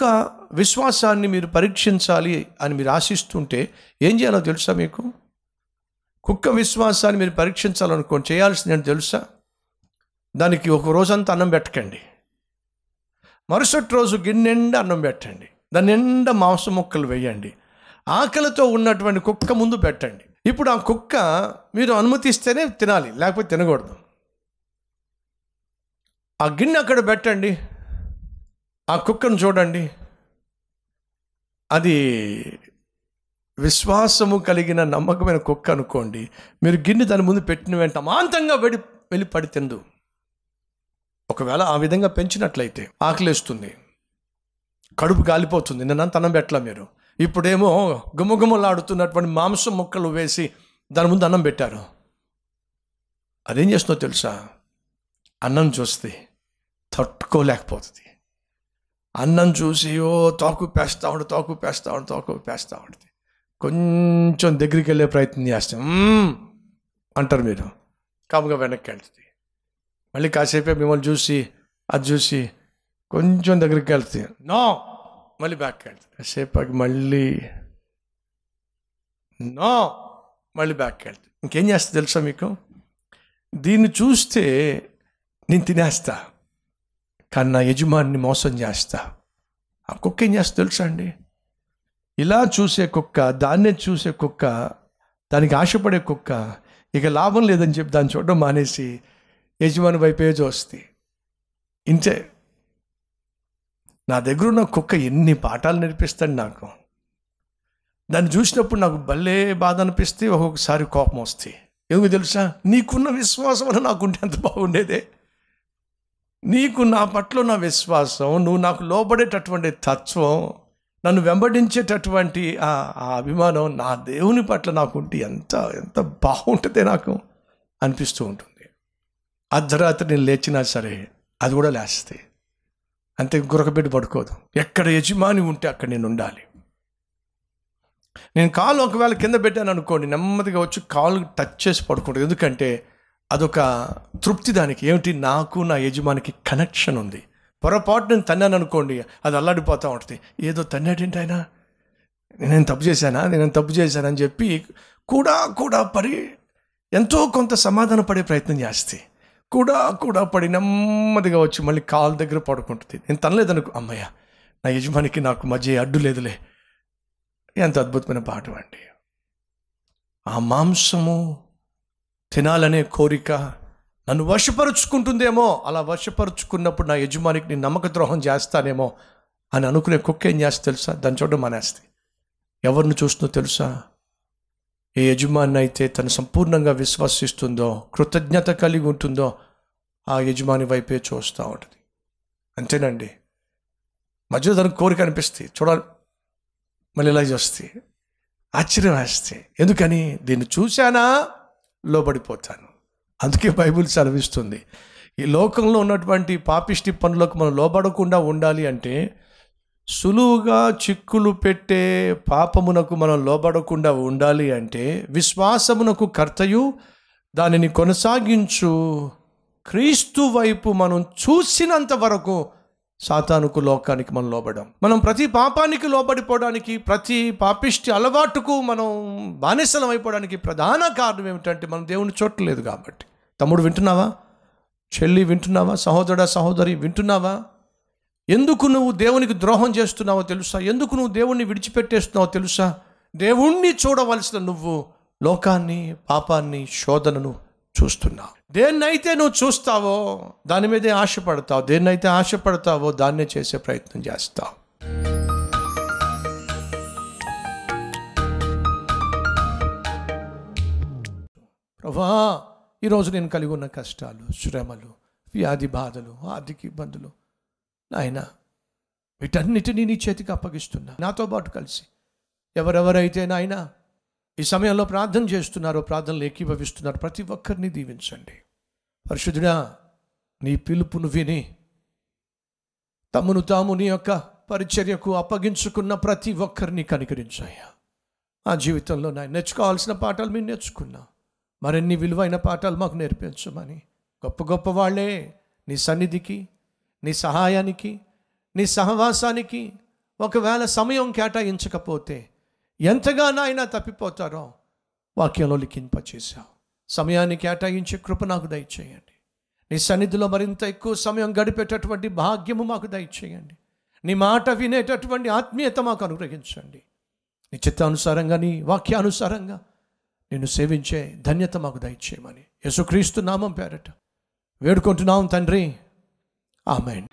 యొక్క విశ్వాసాన్ని మీరు పరీక్షించాలి అని మీరు ఆశిస్తుంటే ఏం చేయాలో తెలుసా? మీకు కుక్క విశ్వాసాన్ని మీరు పరీక్షించాలనుకోండి, చేయాల్సింది ఏంటి తెలుసా? దానికి ఒక రోజంతా అన్నం పెట్టకండి, మరుసటి రోజు గిన్నెండా అన్నం పెట్టండి, దాని నిండా మాంసం ముక్కలు వేయండి, ఆకలితో ఉన్నటువంటి కుక్క ముందు పెట్టండి. ఇప్పుడు ఆ కుక్క మీరు అనుమతిస్తేనే తినాలి, లేకపోతే తినకూడదు. ఆ గిన్నె అక్కడ పెట్టండి, ఆ కుక్కను చూడండి, అది విశ్వాసము కలిగిన నమ్మకమైన కుక్క అనుకోండి. మీరు గిన్నె దాని ముందు పెట్టిన వెంట మాంతంగా వెళ్ళి పడి తిందు. ఒకవేళ ఆ విధంగా పెంచినట్లయితే ఆకలేస్తుంది, కడుపు కాలిపోతుంది, నిన్నంత అన్నం పెట్టలా మీరు. ఇప్పుడేమో గుమగుమలాడుతున్నటువంటి మాంసం ముక్కలు వేసి దాని ముందు అన్నం పెట్టారు. అదేం చేస్తుందో తెలుసా? అన్నం చూస్తే తట్టుకోలేకపోతుంది. అన్నం చూసి ఓ తోకు పేస్తా ఉండు, కొంచెం దగ్గరికి వెళ్ళే ప్రయత్నం చేస్తాం అంటారు మీరు, కాముగా వెనక్కి వెళ్తుంది. మళ్ళీ కాసేపే మిమ్మల్ని చూసి అది చూసి కొంచెం దగ్గరికి వెళ్తుంది, నో, మళ్ళీ బ్యాక్కి వెళ్తుంది. కాసేపాకి మళ్ళీ నో, మళ్ళీ బ్యాక్కి వెళ్తుంది. ఇంకేం చేస్తా తెలుసా మీకు? దీన్ని చూస్తే నేను తినేస్తా, కానీ నా యజమానిని మోసం చేస్తా. ఆ కుక్క ఏం చేస్తా తెలుసా అండి? ఇలా చూసే కుక్క, దాన్నే చూసే కుక్క, దానికి ఆశపడే కుక్క ఇక లాభం లేదని చెప్పి దాన్ని చూడడం మానేసి యజమాని వైపే చూస్తే ఇంతే. నా దగ్గర ఉన్న కుక్క ఎన్ని పాఠాలు నేర్పిస్తాడు నాకు. దాన్ని చూసినప్పుడు నాకు భలే బాధ అనిపిస్తే, ఒక్కొక్కసారి కోపం వస్తే. ఎందుకు తెలుసా? నీకున్న విశ్వాసం వల్ల నాకుంటే అంత బాగుండేదే. నీకు నా పట్ల నా విశ్వాసం, నువ్వు నాకు లోబడేటటువంటి తత్వం, నన్ను వెంబడించేటటువంటి ఆ అభిమానం నా దేవుని పట్ల నాకుంటే ఎంత ఎంత బాగుంటుందే నాకు అనిపిస్తూ ఉంటుంది. అర్ధరాత్రి నేను లేచినా సరే అది కూడా లేస్తే అంతే, గురకబెట్టి పడుకోదు. ఎక్కడ యజమాని ఉంటే అక్కడ నేను ఉండాలి. నేను కాలు ఒకవేళ కింద పెట్టాను అనుకోండి, నెమ్మదిగా వచ్చి కాలు టచ్ చేసి పడుకుంటుంది. ఎందుకంటే అదొక తృప్తి దానికి. ఏమిటి? నాకు నా యజమానికి కనెక్షన్ ఉంది. పొరపాటు నేను తన్నాను అనుకోండి, అది అల్లాడిపోతూ ఉంటుంది. ఏదో తన్నాడేంటి ఆయన, నేనేం తప్పు చేశానని చెప్పి కూడా పడి ఎంతో కొంత సమాధాన పడే ప్రయత్నం చేస్తే కూడా పడి నెమ్మదిగా వచ్చి మళ్ళీ కాలు దగ్గర పడుకుంటుంది. నేను తనలేదనుకో, అమ్మయ్య నా యజమానికి నాకు మధ్య అడ్డు లేదులే. ఎంత అద్భుతమైన పాఠం అండి. ఆ మాంసము తినాలనే కోరిక నన్ను వశపరుచుకుంటుందేమో, అలా వశపరుచుకున్నప్పుడు నా యజమానికి నేను నమ్మక ద్రోహం చేస్తానేమో అని అనుకునే కుక్క ఏం చేస్తా తెలుసా? దాని చూడడం మానేస్తే ఎవరిని చూస్తుందో తెలుసా? ఏ యజమాని అయితే తను సంపూర్ణంగా విశ్వసిస్తుందో, కృతజ్ఞత కలిగి ఉంటుందో, ఆ యజమాని వైపే చూస్తూ ఉంటుంది. అంతేనండి. మధ్యలో తనకు కోరిక అనిపిస్తాయి, చూడాలి, మళ్ళీ ఇలా చూస్తాయి, ఆశ్చర్యం వేస్తాయి. ఎందుకని? దీన్ని చూశానా లోబడిపోతాను. అందుకే బైబిల్ సెలవిస్తుంది, ఈ లోకంలో ఉన్నటువంటి పాపిష్టి పనులకు మనం లోబడకుండా ఉండాలి అంటే, సులువుగా చిక్కులు పెట్టే పాపమునకు మనం లోబడకుండా ఉండాలి అంటే, విశ్వాసమునకు కర్తయు దానిని కొనసాగించు క్రీస్తు వైపు మనం చూసినంత వరకు సాతానుకు, లోకానికి మనం లోబడం. మనం ప్రతి పాపానికి లోబడిపోవడానికి, ప్రతి పాపిష్టి అలవాటుకు మనం బానిసలం అయిపోవడానికి ప్రధాన కారణం ఏమిటంటే మనం దేవుని చూడలేదు కాబట్టి. తమ్ముడు వింటున్నావా? చెల్లి వింటున్నావా? సహోదరుడా, సహోదరి వింటున్నావా? ఎందుకు నువ్వు దేవునికి ద్రోహం చేస్తున్నావో తెలుసా? ఎందుకు నువ్వు దేవుణ్ణి విడిచిపెట్టేస్తున్నావో తెలుసా? దేవుణ్ణి చూడవలసిన నువ్వు లోకాన్ని, పాపాన్ని, శోధనను చూస్తున్నావు. దేన్నైతే నువ్వు చూస్తావో దాని మీదే ఆశపడతావు, దేన్నైతే ఆశపడతావో దాన్నే చేసే ప్రయత్నం చేస్తావు. ప్రభువా, ఈరోజు నేను కలిగి ఉన్న కష్టాలు, శ్రమలు, వ్యాధి బాధలు, ఆర్థిక ఇబ్బందులు, నాయనా వీటన్నిటినీ నీ చేతికి అప్పగిస్తున్నా. నాతో పాటు కలిసి ఎవరెవరైతే నాయనా ఈ సమయంలో ప్రార్థన చేస్తున్నారో, ప్రార్థనలు ఏకీభవిస్తున్నారు, ప్రతి ఒక్కరిని దీవించండి. పరిశుద్ధుడా, నీ పిలుపును విని తమను తాము నీ యొక్క పరిచర్యకు అప్పగించుకున్న ప్రతి ఒక్కరిని కనికరించాయా. ఆ జీవితంలో నాయన నేర్చుకోవాల్సిన పాఠాలు మేము నేర్చుకున్నాం, మరిన్ని విలువైన పాఠాలు మాకు నేర్పించమని, గొప్ప గొప్ప వాళ్ళే నీ సన్నిధికి, నీ సహాయానికి, నీ సహవాసానికి, ఒకవేళ సమయం కేటాయించకపోతే ఎంతగానో అయినా తప్పిపోతారో వాక్యంలో లిఖింపచేశావు. సమయాన్ని కేటాయించే కృప నాకు దయచేయండి. నీ సన్నిధిలో మరింత ఎక్కువ సమయం గడిపేటటువంటి భాగ్యము మాకు దయచేయండి. నీ మాట వినేటటువంటి ఆత్మీయత మాకు అనుగ్రహించండి. నీ చిత్తానుసారంగా, నీ వాక్యానుసారంగా నిన్ను సేవించే ధన్యత మాకు దయచేయమని యేసుక్రీస్తు నామం పేరట వేడుకుంటున్నాం తండ్రి. ఆమేన్.